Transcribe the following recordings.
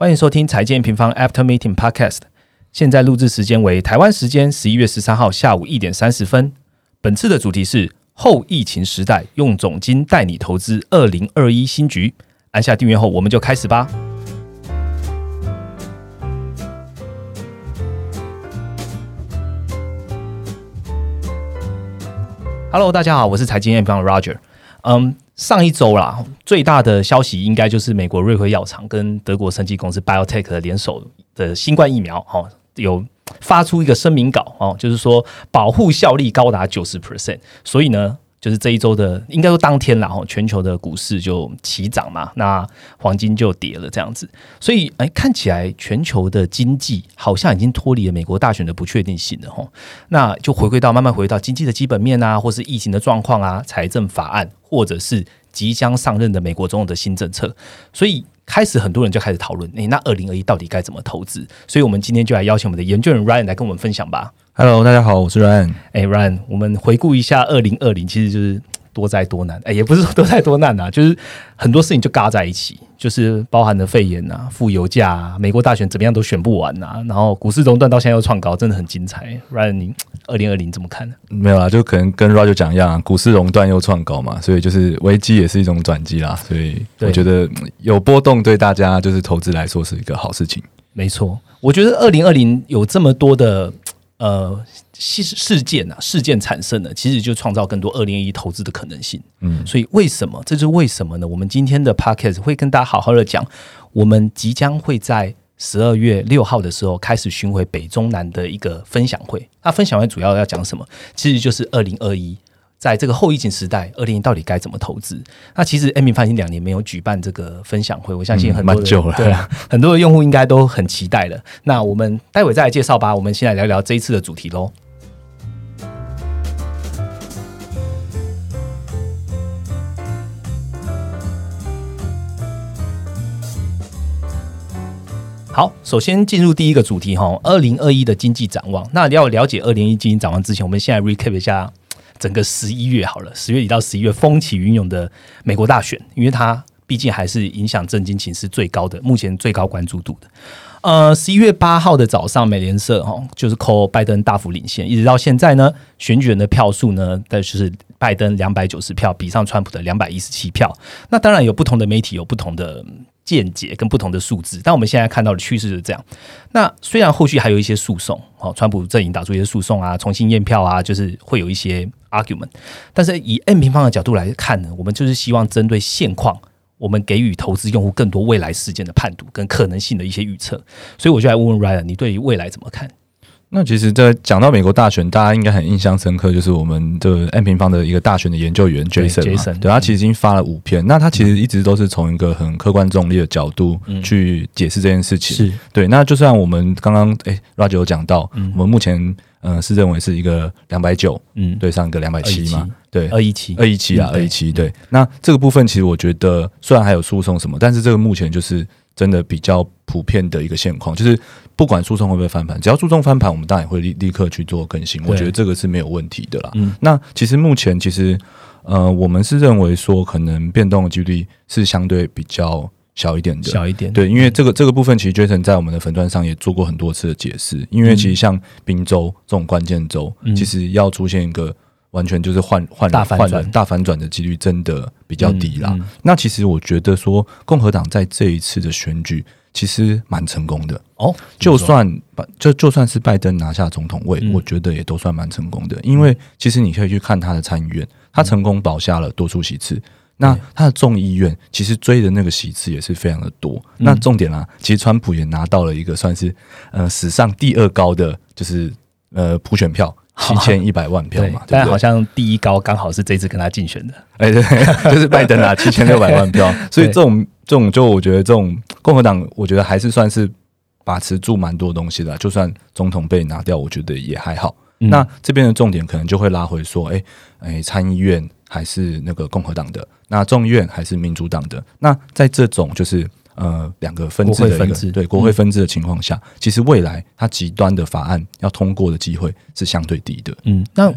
欢迎收听财经平方 After Meeting Podcast， 现在录制时间为台湾时间11月13号下午1点30分。本次的主题是后疫情时代，用总经带你投资2021新局。按下订阅后，我们就开始吧。Hello， 大家好，我是财经平方的 Roger。上一周啦，最大的消息应该就是美国瑞辉药厂跟德国生技公司 BioNTech 的联手的新冠疫苗，有发出一个声明稿，就是说保护效力高达 90%， 所以呢就是这一周的应该说当天啦，全球的股市就齐涨嘛，那黄金就跌了这样子，所以看起来全球的经济好像已经脱离了美国大选的不确定性了，那就慢慢回到经济的基本面啊，或是疫情的状况啊，财政法案，或者是即将上任的美国总统的新政策，所以开始很多人就开始讨论，那2021到底该怎么投资？所以我们今天就来邀请我们的研究员 Ryan 来跟我们分享吧。Hello， 大家好，我是 Ryan。Ryan， 我们回顾一下2020，其实就是多灾多难，也不是多灾多难啊，就是很多事情就嘎在一起，就是包含了肺炎啊、负油价啊、美国大选怎么样都选不完啊，然后股市熔断到现在又创高，真的很精彩。Ryan， 你2020怎么看呢？没有啦，就可能跟 Roger 讲一样，股市熔断又创高嘛，所以就是危机也是一种转机啦，所以我觉得有波动对大家就是投资来说是一个好事情。没错，我觉得2020有这么多的事件产生了，其实就创造更多2021投资的可能性。所以为什么？这是为什么呢？我们今天的 podcast 会跟大家好好的讲，我们即将会在12月6号的时候开始巡回北中南的一个分享会。那分享会主要要讲什么？其实就是2021。在这个后疫情时代，2020到底该怎么投资？那其实 平方已经2年没有举办这个分享会，我相信很多人，蛮久了，对啊，很多的用户应该都很期待了。那我们待会再来介绍吧。我们先来聊聊这一次的主题喽。好，首先进入第一个主题，2021的经济展望。那要了解2021经济展望之前，我们先来 recap 一下。整个11月好了，10月底到11月风起云涌的美国大选，因为它毕竟还是影响政经情势最高的，目前最高关注度的。11月8号的早上，美联社就是扣拜登大幅领先，一直到现在呢，选举人的票数呢，就是拜登290票比上川普的217票。那当然有不同的媒体有不同的见解跟不同的数字，但我们现在看到的趋势是这样。那虽然后续还有一些诉讼，川普阵营打出一些诉讼啊，重新验票啊，就是会有一些 argument， 但是以 M 平方的角度来看呢，我们就是希望针对现况，我们给予投资用户更多未来事件的判读跟可能性的一些预测。所以我就来问问 Ryan， 你对于未来怎么看？那其实在讲到美国大选，大家应该很印象深刻，就是我们的 M 平方的一个大选的研究员 Jason， 对，他其实已经发了5篇，那他其实一直都是从一个很客观中立的角度去解释这件事情。是，对，那就算我们刚刚Roger 有讲到，我们目前是认为是一个290，对上一个270嘛，对，217，对。那这个部分其实我觉得虽然还有诉讼什么，但是这个目前就是真的比较普遍的一个现况，就是不管诉讼会不会翻盘，只要诉讼翻盘，我们当然也会立刻去做更新，我觉得这个是没有问题的啦。那其实目前其实我们是认为说可能变动的几率是相对比较小一点，对，因为这个部分其实 Jason 在我们的粉专上也做过很多次的解释，因为其实像宾州这种关键州，其实要出现一个完全就是大反转的几率真的比较低啦。那其实我觉得说共和党在这一次的选举其实蛮成功的就算是拜登拿下总统位，我觉得也都算蛮成功的，因为其实你可以去看他的参议院，他成功保下了多数席次，那他的众议院其实追的那个席次也是非常的多。那重点啦，其实川普也拿到了一个算是史上第2高的就是普选票，7100万票嘛，对，但好像第1高刚好是这次跟他竞选的，对，就是拜登啊，7600万票，所以这种就我觉得这种共和党，我觉得还是算是把持住蛮多东西的，就算总统被拿掉，我觉得也还好。那这边的重点可能就会拉回说，参议院还是那个共和党的，那众议院还是民主党的，那在这种就是2个分支的国会分支的情况下，其实未来它极端的法案要通过的机会是相对低的。那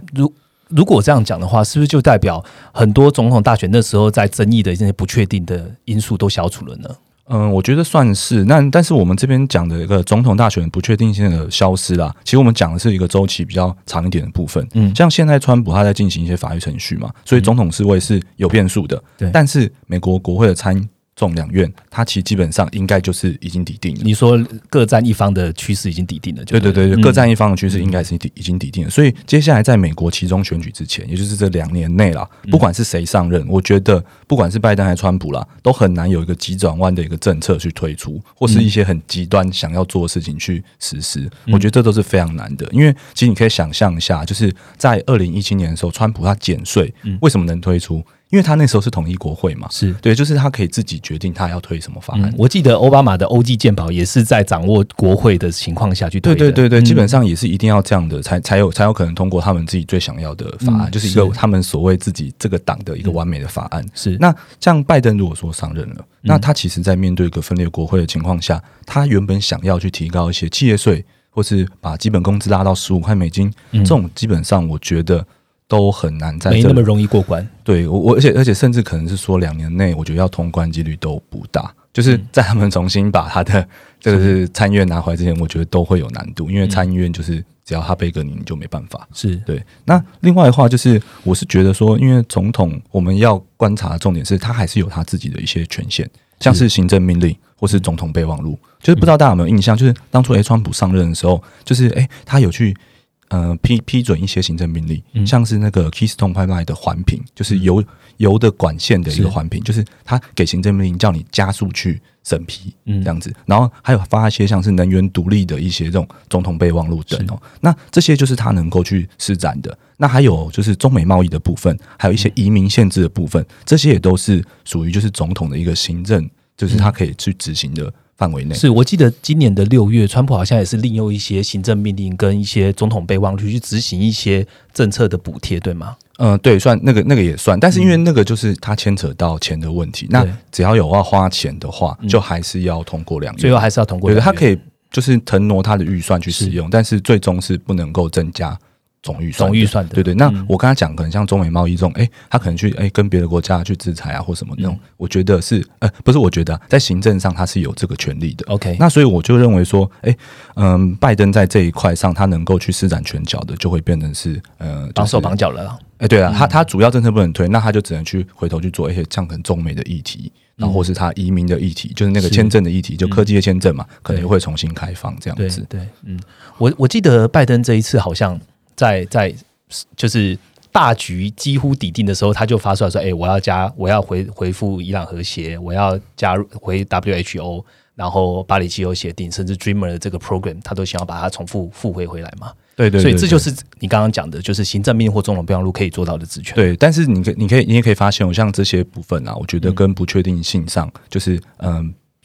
如果这样讲的话，是不是就代表很多总统大选那时候在争议的这些不确定的因素都消除了呢？我觉得算是。那但是我们这边讲的一个总统大选不确定性的消失啦，其实我们讲的是一个周期比较长一点的部分。嗯，像现在川普他在进行一些法律程序嘛，所以总统世卫是有变数的。对，但是美国国会的参众两院，它其实基本上应该就是已经底定了。你说各占一方的趋势已经底定了，对，各占一方的趋势应该是已经底定了。所以接下来在美国期中选举之前，也就是这2年内啦，不管是谁上任，我觉得不管是拜登还是川普啦，都很难有一个急转弯的一个政策去推出，或是一些很极端想要做的事情去实施。我觉得这都是非常难的，因为其实你可以想象一下，就是在2017年的时候，川普他减税，为什么能推出？因为他那时候是统一国会嘛，是对，就是他可以自己决定他要推什么法案。我记得奥巴马的欧记健保也是在掌握国会的情况下去推的，对，基本上也是一定要这样的，才有可能通过他们自己最想要的法案，就是一个他们所谓自己这个党的一个完美的法案。是，那像拜登如果说上任了，那他其实在面对一个分裂国会的情况下，他原本想要去提高一些企业税，或是把基本工资拉到$15，这种基本上我觉得都很难在这没那么容易过关。对，而且甚至可能是说2年内我觉得要通关几率都不大，就是在他们重新把他的这个参院拿回来之前，我觉得都会有难度，因为参院就是只要他背个你就没办法。是，对。那另外的话就是我是觉得说，因为总统我们要观察的重点是他还是有他自己的一些权限，像是行政命令或是总统备忘录，就是不知道大家有没有印象，就是当初川普上任的时候，就是他有去批准一些行政命令，像是那个 Keystone Pipeline 的环评，就是油的管线的一个环评，就是他给行政命令叫你加速去审批这样子，然后还有发一些像是能源独立的一些这种总统备忘录等哦。那这些就是他能够去施展的。那还有就是中美贸易的部分，还有一些移民限制的部分，这些也都是属于就是总统的一个行政，就是他可以去执行的范围内。是，我记得今年的6月，川普好像也是利用一些行政命令跟一些总统备忘录去执行一些政策的补贴，对吗？对，算那个也算，但是因为那个就是它牵扯到钱的问题，那只要有要花钱的话，就还是要通过2院，最后还是要通过2院。对，它可以就是腾挪它的预算去使用，但是最终是不能够增加总预算的。对，那我刚才讲可能像中美贸易这种，他可能去跟别的国家去制裁啊或什么那种，我觉得是不是我觉得在行政上他是有这个权利的。OK， 那所以我就认为说，拜登在这一块上他能够去施展拳脚的，就会变成是绑手绑脚了。对啊，他主要政策不能推，那他就只能去回头去做一些像可能中美的议题，然后或是他移民的议题，就是那个签证的议题，就科技的签证嘛，可能会重新开放这样子。对，我记得拜登这一次好像在就是大局几乎底定的时候，他就发出来说：“我要回复伊朗和谐，我要加入回 WHO， 然后巴黎气候协定，甚至 Dreamer 的这个 program， 他都想要把它重复复回来嘛。”对，所以这就是你刚刚讲的，就是行政命令或总统备忘录可以做到的职权。对，但是你也可以发现，像这些部分啊，我觉得跟不确定性上，就是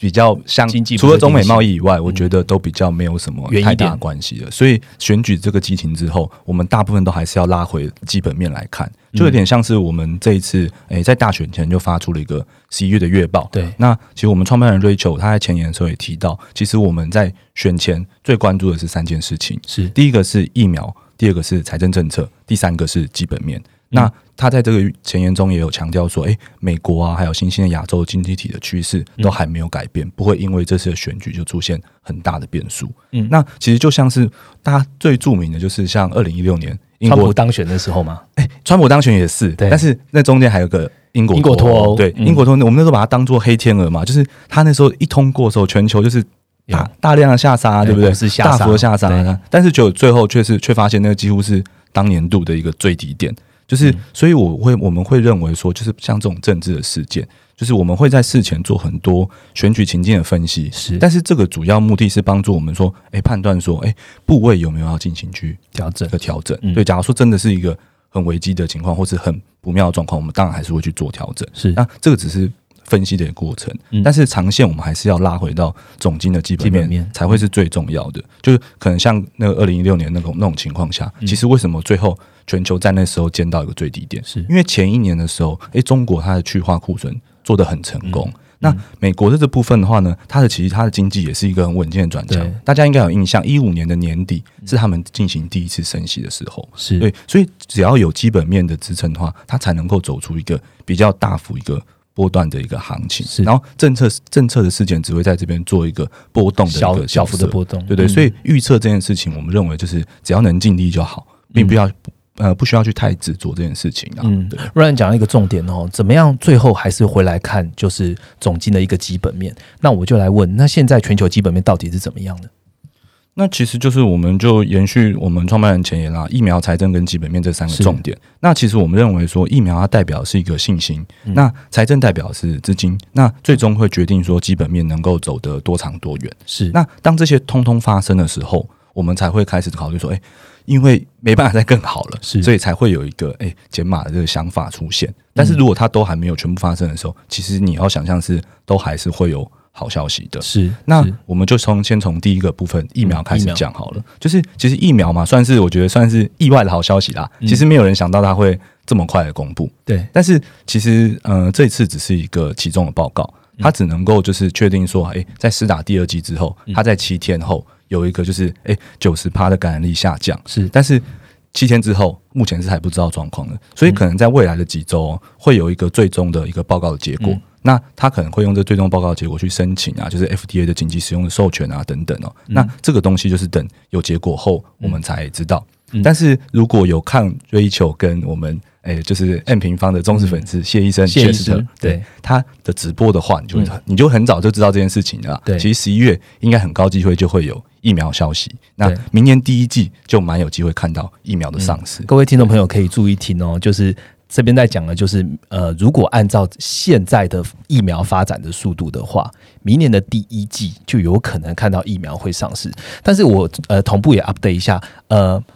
比较像除了中美贸易以外，我觉得都比较没有什么太大关系了。所以选举这个激情之后，我们大部分都还是要拉回基本面来看，就有点像是我们这一次在大选前就发出了一个11月的月报。对，那其实我们创办人 Rachel 他在前言的时候也提到，其实我们在选前最关注的是3件事情，是第一个是疫苗，第二个是财政政策，第三个是基本面。那他在这个前言中也有强调说，美国啊，还有新兴的亚洲经济体的趋势都还没有改变，不会因为这次的选举就出现很大的变数。那其实就像是大家最著名的就是像2016年英国川普当选的时候嘛，川普当选也是，但是那中间还有个英国脱欧。对，英国脱欧我们那时候把它当作黑天鹅嘛，就是他那时候一通过的时候，全球就是大量的下杀，对不对？大幅的下杀，但是就最后却发现那个几乎是当年度的一个最低点。就是，所以我们会认为说，就是像这种政治的事件，就是我们会在事前做很多选举情境的分析，但是这个主要目的是帮助我们说，判断说，部位有没有要进行去调整。对，假如说真的是一个很危机的情况，或是很不妙的状况，我们当然还是会去做调整。是，那这个只是分析的一个过程，但是长线我们还是要拉回到总经的基本面才会是最重要的。就是可能像那个2016年那种情况下，其实为什么最后全球在那时候见到一个最低点，是因为前1年的时候，中国它的去化库存做得很成功。那美国这部分的话呢，其实它的经济也是一个很稳健的转向。大家应该有印象，2015年的年底是他们进行第一次升息的时候。是，对，所以只要有基本面的支撑的话，它才能够走出一个比较大幅一个波段的一个行情，然后政策的事件只会在这边做一个波动的一个小幅的波动，对对，所以预测这件事情我们认为就是只要能尽力就好，并不要不需要去太执着这件事情啊。Ryan 讲一个重点哦，怎么样最后还是回来看就是总经的一个基本面。那我就来问，那现在全球基本面到底是怎么样的？那其实就是我们就延续我们创办人前言啦，疫苗、财政跟基本面这三个重点。那其实我们认为说，疫苗它代表是一个信心，那财政代表是资金，那最终会决定说基本面能够走得多长多远。是，那当这些通通发生的时候，我们才会开始考虑说，因为没办法再更好了，所以才会有一个减码的这个想法出现。但是如果它都还没有全部发生的时候，其实你要想象是都还是会有好消息的。是，那我们就先从第一个部分疫苗开始讲好了。就是其实疫苗嘛，算是我觉得算是意外的好消息啦。其实没有人想到它会这么快的公布。对，但是其实这一次只是一个其中的报告，它只能够就是确定说，在施打第二剂之后，它在7天后有一个就是90% 的感染力下降。是，但是7天之后，目前是还不知道状况的，所以可能在未来的几周会有一个最终的一个报告的结果。那他可能会用这最终报告结果去申请啊，就是 FDA 的紧急使用的授权啊等等哦。那这个东西就是等有结果后我们才知道。但是如果有看 Rachel 跟我们就是 M 平方的忠实粉丝谢医生，确实对他的直播的话，你就很早就知道这件事情了。对，其实11月应该很高机会就会有疫苗消息，那明年第一季就蛮有机会看到疫苗的上市。各位听众朋友可以注意听哦，就是这边在讲的就是如果按照现在的疫苗发展的速度的话，明年的第一季就有可能看到疫苗会上市。但是我同步也 update 一下，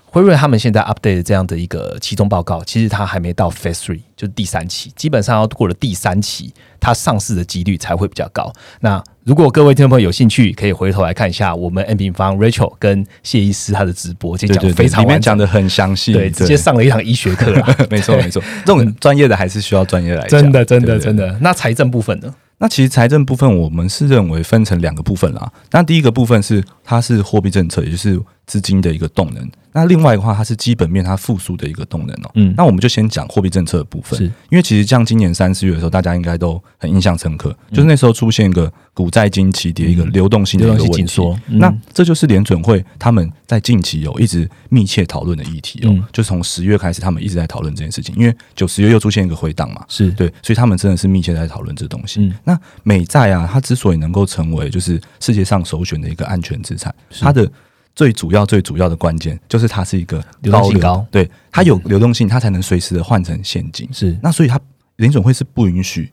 辉瑞他们现在 update 的这样的一个期中报告，其实它还没到 Phase 3， 就是第三期，基本上要过了第三期，它上市的几率才会比较高。那如果各位听众朋友有兴趣，可以回头来看一下我们 M 平方 Rachel 跟谢医师他的直播，其实讲非常完整，里面讲的很详细，对，直接上了一堂医学课啦。没错没错，这种专业的还是需要专业来讲。真的真的真的。那财政部分呢？那其实财政部分我们是认为分成两个部分啦。那第一个部分是它是货币政策，也就是资金的一个动能。那另外的话，它是基本面它复苏的一个动能哦。那我们就先讲货币政策的部分，因为其实像今年3、4月的时候，大家应该都很印象深刻，就是那时候出现一个股债金齐跌，一个流动性的一个问题。那这就是联准会他们在近期有一直密切讨论的议题哦。就从10月开始，他们一直在讨论这件事情，因为9、10月又出现一个回档嘛，是对，所以他们真的是密切在讨论这东西。那美债啊，它之所以能够成为就是世界上首选的一个安全资产，它的最主要的关键就是它是一个流动性高，对，它有流动性，它才能随时的换成现金。是，那所以它联准会是不允许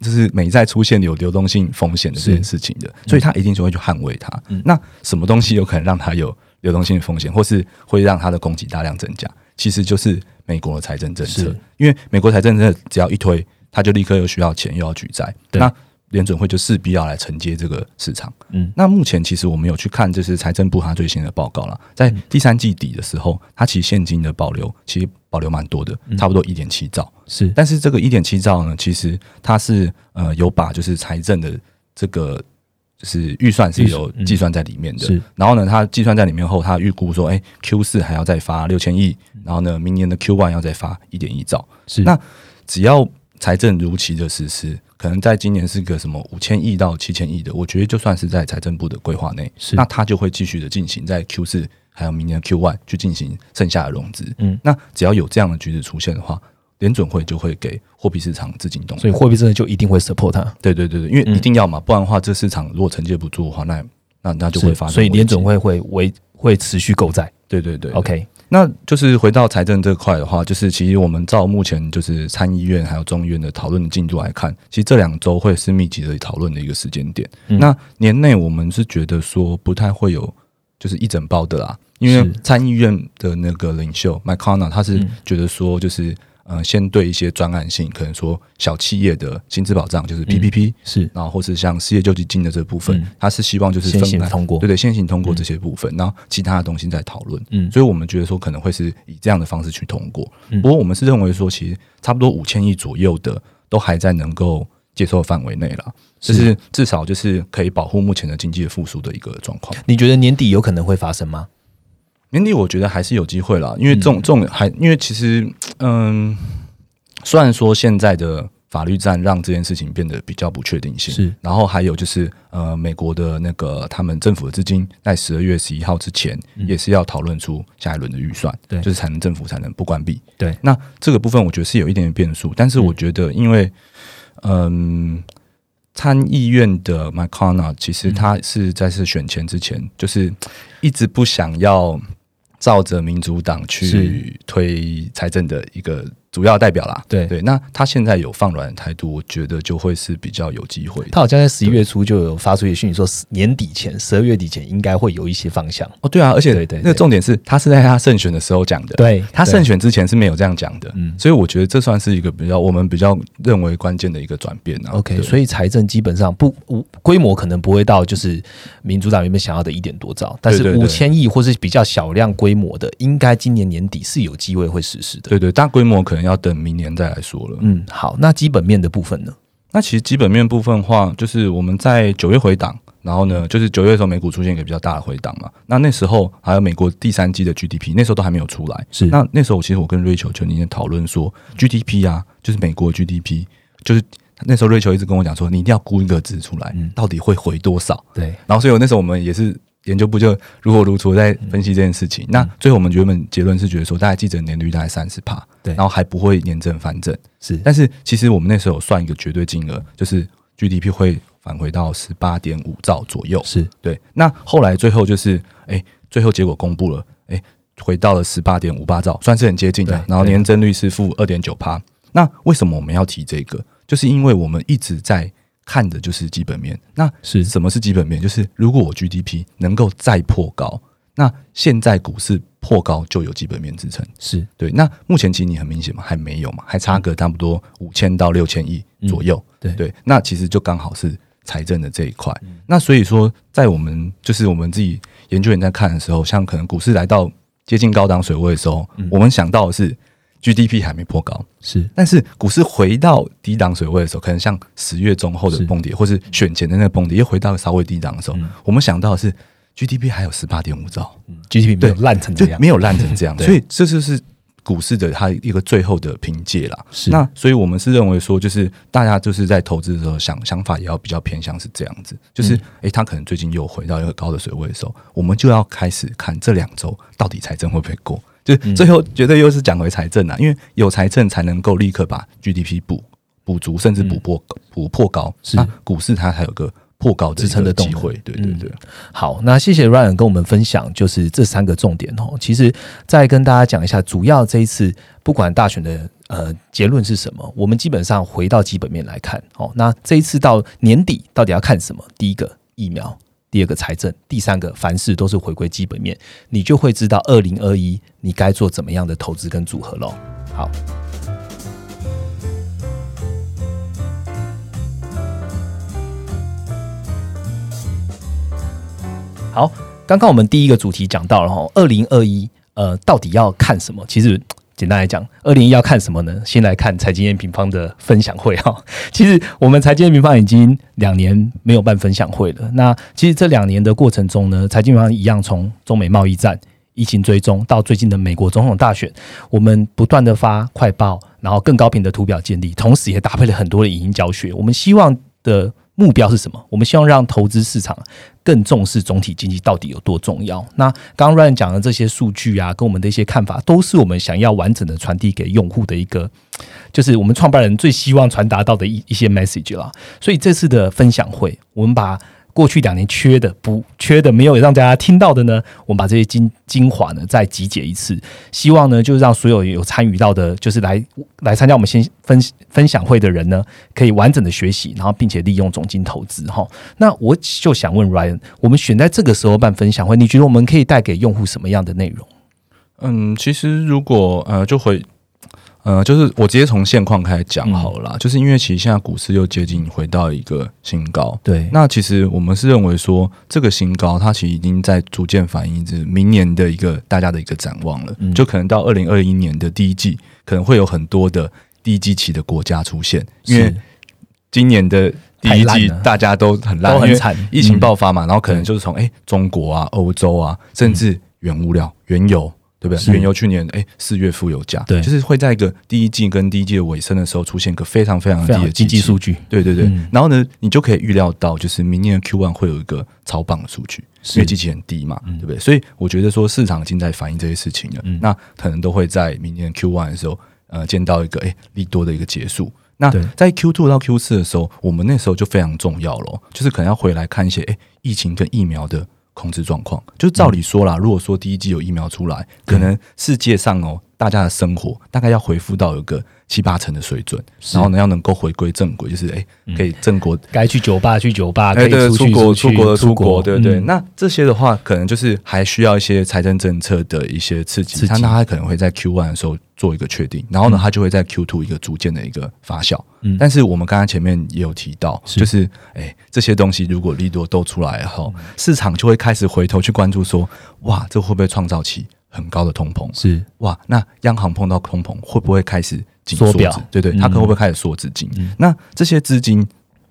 就是美债出现有流动性风险的这件事情的，所以它一定就会去捍卫它。那什么东西有可能让它有流动性风险，或是会让它的供给大量增加？其实就是美国的财政政策，因为美国财政政策只要一推，他就立刻又需要钱又要举债，那联准会就势必要来承接这个市场。那目前其实我们有去看就是财政部他最新的报告啦，在第三季底的时候，他其实现金的其实保留蛮多的，差不多 1.7 兆。是，但是这个 1.7 兆呢，其实它是有把就是财政的这个就是预算是有计算在里面的。然后呢，他计算在里面后，他预估说Q4 还要再发6000亿，然后呢明年的 Q1 要再发 1.1 兆。是，那只要财政如期的实施，可能在今年是个什么5000亿到7000亿的，我觉得就算是在财政部的规划内，那它就会继续的进行在 Q4 还有明年 Q1 去进行剩下的融资。那只要有这样的局势出现的话，联准会就会给货币市场资金动力，所以货币政策就一定会 support 它。对对对对，因为一定要嘛，不然的话这市场如果承接不住的话，那就会发生。所以联准会会持续购债。对对对 ，OK。那就是回到财政这块的话，就是其实我们照目前就是参议院还有众议院的讨论进度来看，其实这2周会是密集的讨论的一个时间点。那年内我们是觉得说不太会有就是一整包的啦，因为参议院的那个领袖 McConnell 他是觉得说就是先对一些专案性，可能说小企业的薪资保障，就是 PPP，是，然后或是像失业救济金的这部分，他是希望就是先行通过，对对，先行通过这些部分，然后其他的东西再讨论。所以我们觉得说可能会是以这样的方式去通过。不过我们是认为说，其实差不多5000亿左右的都还在能够接受的范围内啦，就是至少就是可以保护目前的经济的复苏的一个状况。你觉得年底有可能会发生吗？年底我觉得还是有机会啦，因为这种因为其实虽然说现在的法律战让这件事情变得比较不确定性。是，然后还有就是美国的那个他们政府的资金在12月11号之前也是要讨论出下一轮的预算，对，就是才能政府才能不关闭。对，那这个部分我觉得是有一点点变数，但是我觉得因为参议院的 McConnell 其实他是在选前之前就是一直不想要照着民主党去推财政的一个主要代表啦， 对，那他现在有放软的态度，我觉得就会是比较有机会。他好像在11月初就有发出一个讯息说年底前12月底前应该会有一些方向。哦，对啊，而且那个重点是他是在他胜选的时候讲的，对，他胜选之前是没有这样讲的，所以我觉得这算是一个比较我们比较认为关键的一个转变啊。OK， 所以财政基本上不规模可能不会到就是民主党原本想要的1.多兆，但是5000亿或是比较小量规模的应该今年年底是有机会会实施的。对对，大规模可能要等明年再来说了。嗯，好，那基本面的部分呢？那其实基本面部分的话，就是我们在9月回档，然后呢就是9月的时候美股出现一个比较大的回档嘛，那时候还有美国第三季的 GDP 那时候都还没有出来。是，那时候其实我跟 Rachel 就已经讨论说 GDP 啊，就是美国 GDP， 就是那时候 Rachel 一直跟我讲说你一定要估一个字出来，到底会回多少。对，然后所以那时候我们也是研究部就如火如荼在分析这件事情。那最后我们原本结论是觉得说大概基准年率大概 30%， 然后还不会年增反正。是，但是其实我们那时候有算一个绝对金额，就是 GDP 会返回到 18.5 兆左右。是，对，那后来最后就是最后结果公布了，回到了 18.58 兆，算是很接近的，然后年增率是-2.9%。那为什么我们要提这个？就是因为我们一直在看的就是基本面。那什么是基本面？就是如果我 GDP 能够再破高，那现在股市破高就有基本面支撑。是，对，那目前其实你很明显嘛，还没有嘛，还差个差不多5000到6000亿左右。对，那其实就刚好是财政的这一块。那所以说在我们就是我们自己研究员在看的时候，像可能股市来到接近高档水位的时候，我们想到的是GDP 还没破高，是，但是股市回到低档水位的时候，可能像10月中后的崩跌，或是选前的那个崩跌，又回到稍微低档的时候，我们想到的是 GDP 还有 18.5 兆、GDP 没有烂成这样，没有烂成这样，所以这就是股市的它一个最后的凭借啦。是，那所以我们是认为说，就是大家就是在投资的时候想法也要比较偏向是这样子，就是它可能最近又回到一个高的水位的时候，我们就要开始看这两周到底财政会不会过。就最后绝对又是讲回财政啦，因为有财政才能够立刻把 GDP 补足，甚至补破高，那股市它还有个破高支撑的机会。对。好，那谢谢 Ryan 跟我们分享就是这三个重点哦。其实再跟大家讲一下，主要这一次不管大选的结论是什么，我们基本上回到基本面来看哦。那这一次到年底到底要看什么？第一个疫苗，第二个财政，第三个凡事都是回归基本面，你就会知道2021你该做怎么样的投资跟组合咯。好，刚刚我们第一个主题讲到了2021到底要看什么。其实简单来讲，2021要看什么呢？先来看财经M平方的分享会。其实我们财经M平方已经2年没有办分享会了。那其实这2年的过程中呢，财经M平方一样从中美贸易战、疫情追踪到最近的美国总统大选，我们不断的发快报，然后更高频的图表建立，同时也搭配了很多的影音教学。我们希望的目标是什么？我们希望让投资市场更重视总体经济到底有多重要。那刚刚 Ryan 讲的这些数据啊，跟我们的一些看法，都是我们想要完整的传递给用户的一个，就是我们创办人最希望传达到的一些 message 啦。所以这次的分享会，我们把过去2年不缺的没有让大家听到的呢，我们把这些精华呢再集结一次，希望呢就让所有有参与到的，就是来参加我们先分享会的人呢，可以完整的学习，然后并且利用总经投资。那我就想问 Ryan， 我们选在这个时候办分享会，你觉得我们可以带给用户什么样的内容？其实如果就是我直接从现况开始讲好了啦，就是因为其实现在股市又接近回到一个新高，对，那其实我们是认为说这个新高它其实已经在逐渐反映着明年的一个大家的一个展望了，就可能到2021年的第一季可能会有很多的低基期的国家出现，因为今年的第一季大家都很烂，因为疫情爆发嘛，然后可能就是从中国啊、欧洲啊，甚至原物料、原油对不对？原油去年4月负油价，对，就是会在一个第一季跟第一季的尾声的时候出现一个非常非常低的经济数据，对对对。然后呢，你就可以预料到，就是明年的 Q1 会有一个超棒的数据，因为基期很低嘛，对不对？所以我觉得说市场已经在反映这些事情了，那可能都会在明年 Q1 的时候，见到一个利多的一个结束。那在 Q2 到 Q4 的时候，我们那时候就非常重要了，就是可能要回来看一些疫情跟疫苗的控制状况。就是照理说啦，如果说第一季有疫苗出来，可能世界上大家的生活大概要恢复到有个7-8成的水准，然后呢要能够回归正轨，就是可以正国该去酒吧去酒吧，可以出国，对对。那这些的话，可能就是还需要一些财政政策的一些刺激，那它可能会在 Q1 的时候做一个确定，然后呢它就会在 Q2 一个逐渐的一个发酵。但是我们刚才前面也有提到，就是这些东西如果利多都出来后，市场就会开始回头去关注说，哇，这会不会创造起很高的通膨？是哇，那央行碰到通膨会不会开始紧缩表？对对，它可能会不会开始缩资金？那这些资金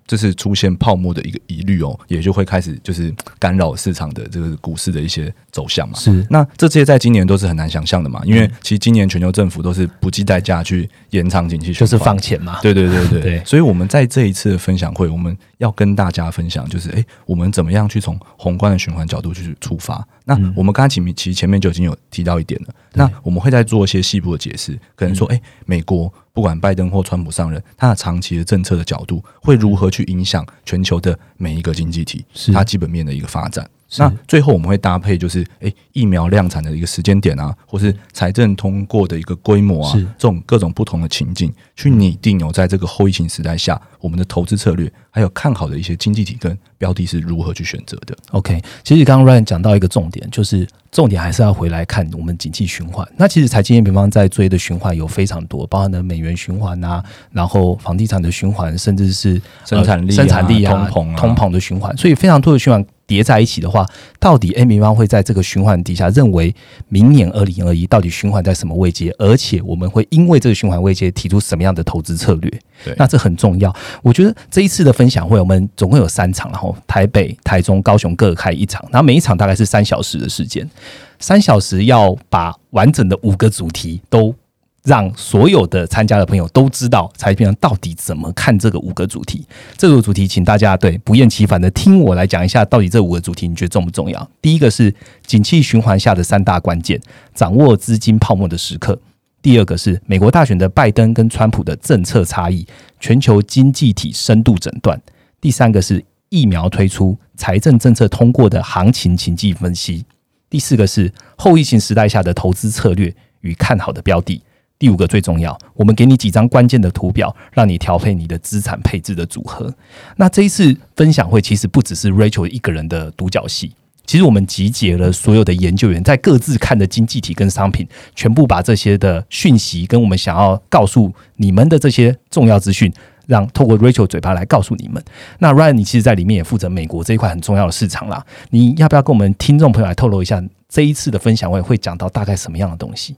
就是出现泡沫的一个疑虑也就会开始就是干扰市场的这个股市的一些走向嘛。是，那这些在今年都是很难想象的嘛，因为其实今年全球政府都是不计代价去延长景气循环，就是放钱嘛。对对对 对， 對。所以我们在这一次的分享会，我们要跟大家分享就是我们怎么样去从宏观的循环角度去出发。那我们刚才其实前面就已经有提到一点了，那我们会再做一些细部的解释，可能说美国不管拜登或川普上任，他的长期的政策的角度会如何去影响全球的每一个经济体，它基本面的一个发展。那最后我们会搭配就是疫苗量产的一个时间点啊，或是财政通过的一个规模啊，这种各种不同的情境去拟定在这个后疫情时代下我们的投资策略，还有看好的一些经济体跟标的是如何去选择的。 OK， 其实刚刚 Ryan 讲到一个重点，就是重点还是要回来看我们景气循环。那其实财经业平方在追的循环有非常多，包含了美元循环啊，然后房地产的循环，甚至是生产力啊，通膨的循环，所以非常多的循环叠在一起的话，到底 M 平方会在这个循环底下认为明年2021到底循环在什么位阶，而且我们会因为这个循环位阶提出什么样的投资策略，那这很重要。我觉得这一次的分享会我们总共有3场，然后台北、台中、高雄各开1场，然后每一场大概是3小时的时间，3小时要把完整的5个主题都让所有的参加的朋友都知道财经平方到底怎么看这个5个主题。这个主题请大家不厌其烦的听我来讲一下，到底这5个主题你觉得重不重要。第一个是景气循环下的3大关键，掌握资金泡沫的时刻。第2个是美国大选的拜登跟川普的政策差异，全球经济体深度诊断。第3个是疫苗推出，财政政策通过的行情情境分析。第4个是后疫情时代下的投资策略与看好的标的。第5个最重要，我们给你几张关键的图表，让你调配你的资产配置的组合。那这一次分享会其实不只是 Rachel 一个人的独角戏，其实我们集结了所有的研究员在各自看的经济体跟商品，全部把这些的讯息跟我们想要告诉你们的这些重要资讯，让透过 Rachel 嘴巴来告诉你们。那 Ryan 你其实在里面也负责美国这一块很重要的市场啦，你要不要跟我们听众朋友来透露一下这一次的分享会会讲到大概什么样的东西？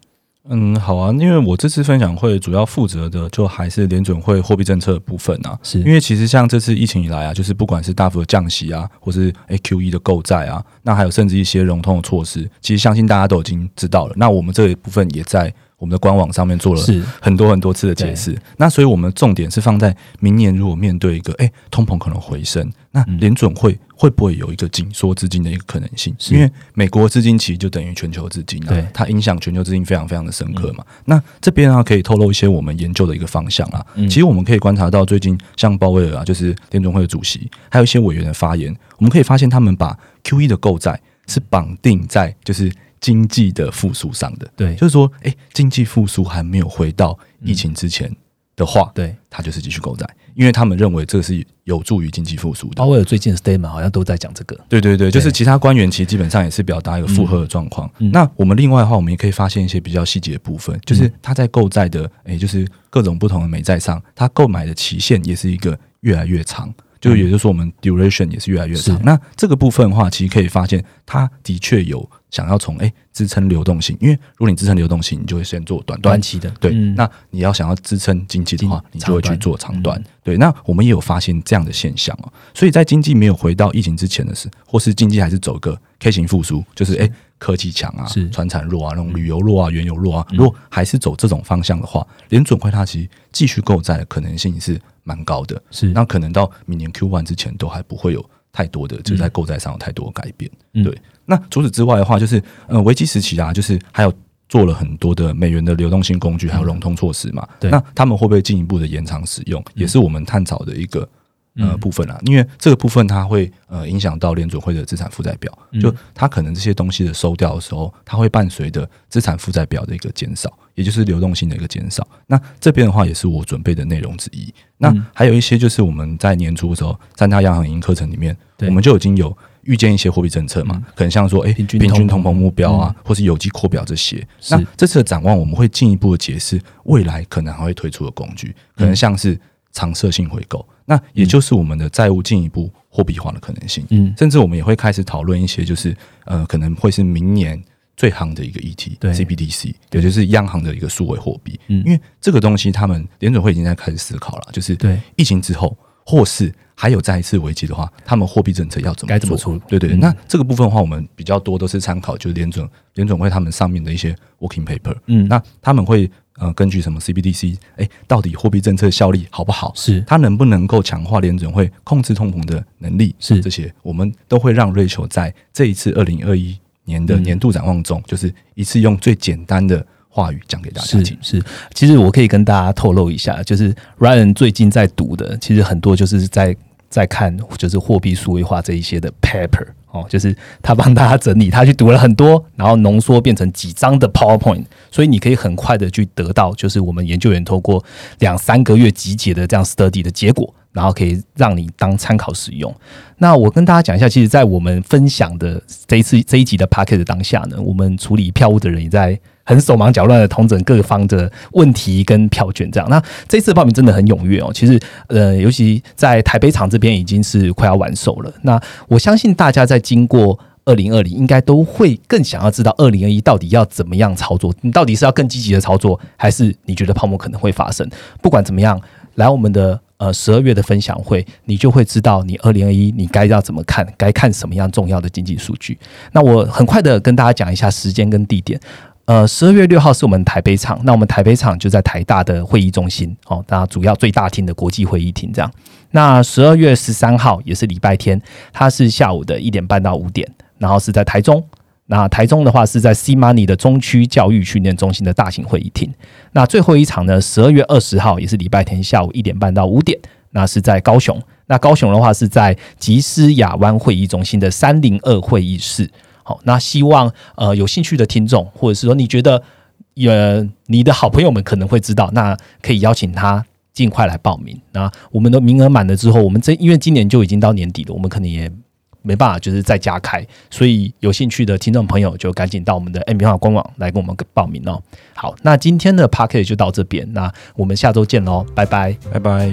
好啊，因为我这次分享会主要负责的就还是联准会货币政策的部分啊，是因为其实像这次疫情以来啊，就是不管是大幅的降息啊，或是 QE 的购债啊，那还有甚至一些融通的措施，其实相信大家都已经知道了。那我们这一部分也在我们的官网上面做了很多很多次的解释。那所以我们重点是放在明年如果面对一个通膨可能回升，那联准会会不会有一个紧缩资金的一个可能性？因为美国资金其实就等于全球资金啊，它影响全球资金非常非常的深刻嘛。那这边啊可以透露一些我们研究的一个方向啦。其实我们可以观察到最近像鲍威尔啊，就是联准会的主席，还有一些委员的发言，我们可以发现他们把 QE 的购债是绑定在就是经济的复苏上的，对，就是说，经济复苏还没有回到疫情之前的话，对，他就是继续购债，因为他们认为这是有助于经济复苏的。鲍威尔最近的 statement 好像都在讲这个，对对对，就是其他官员其实基本上也是表达一个负荷的状况。那我们另外的话，我们也可以发现一些比较细节的部分，就是他在购债的，就是各种不同的美债上，他购买的期限也是一个越来越长。就也就是说我们 duration 也是越来越长，那这个部分的话其实可以发现它的确有想要从支撑流动性，因为如果你支撑流动性你就会先做短期的，对，那你要想要支撑经济的话你就会去做长短，对，那我们也有发现这样的现象所以在经济没有回到疫情之前的时候，或是经济还是走个 K 型复苏，就是科技强啊，传产弱啊，那种旅游弱啊，原油弱啊，如果还是走这种方向的话，联准会它其实继续购债的可能性是蛮高的，是那可能到明年 Q1 之前都还不会有太多的就是在购债上有太多的改变，对。那除此之外的话，就是危机时期啊，就是还有做了很多的美元的流动性工具还有融通措施嘛，那他们会不会进一步的延长使用，也是我们探讨的一个部分啦，因为这个部分它会影响到联准会的资产负债表，就它可能这些东西的收掉的时候，它会伴随着资产负债表的一个减少，也就是流动性的一个减少。那这边的话也是我准备的内容之一。那还有一些就是我们在年初的时候，三大央行营课程里面，我们就已经有预见一些货币政策嘛，可能像说平均通膨目标啊，或是有机扩表这些。那这次的展望我们会进一步的解释未来可能还会推出的工具，可能像是常设性回购，那也就是我们的债务进一步货币化的可能性，甚至我们也会开始讨论一些就是可能会是明年最夯的一个议题 CBDC， 也就是央行的一个数位货币，因为这个东西他们联准会已经在开始思考了，就是疫情之后或是还有再一次危机的话，他们货币政策要怎么做？该怎么做？对对对，那这个部分的话，我们比较多都是参考就是联准会他们上面的一些 working paper，那他们会根据什么 CBDC， 到底货币政策效力好不好？是它能不能够强化联准会控制通膨的能力？是这些，我们都会让 Rachel 在这一次2021年的年度展望中，就是一次用最简单的话语讲给大家听。是，其实我可以跟大家透露一下，就是 Ryan 最近在读的，其实很多就是在看就是货币数位化这一些的 paper，就是他帮大家整理，他去读了很多，然后浓缩变成几张的 PowerPoint， 所以你可以很快的去得到，就是我们研究员透过2-3个月集结的这样 study 的结果，然后可以让你当参考使用。那我跟大家讲一下，其实在我们分享的这一集的 podcast 当下呢，我们处理票务的人也在很手忙脚乱的统整各方的问题跟票券这样。那这次的报名真的很踊跃哦，其实尤其在台北场这边已经是快要完售了。那我相信大家在经过2020应该都会更想要知道2021到底要怎么样操作，你到底是要更积极的操作，还是你觉得泡沫可能会发生？不管怎么样，来我们的12月的分享会，你就会知道你2021你该要怎么看，该看什么样重要的经济数据。那我很快的跟大家讲一下时间跟地点。12月6号是我们台北场，那我们台北场就在台大的会议中心，那主要最大厅的国际会议厅这样。那12月13号也是礼拜天，它是下午的1点半到5点，然后是在台中。那台中的话是在 C Money 的中区教育训练中心的大型会议厅。那最后一场呢12月20号也是礼拜天下午1点半到5点，那是在高雄。那高雄的话是在吉斯亚湾会议中心的302会议室。好，那希望有兴趣的听众，或者是说你觉得你的好朋友们可能会知道，那可以邀请他尽快来报名。那我们的名额满了之后，我们因为今年就已经到年底了，我们可能也没办法就是再加开，所以有兴趣的听众朋友就赶紧到我们的 MBA 官网来跟我们报名哦。好，那今天的 Podcast 就到这边，那我们下周见喽，拜拜，拜拜。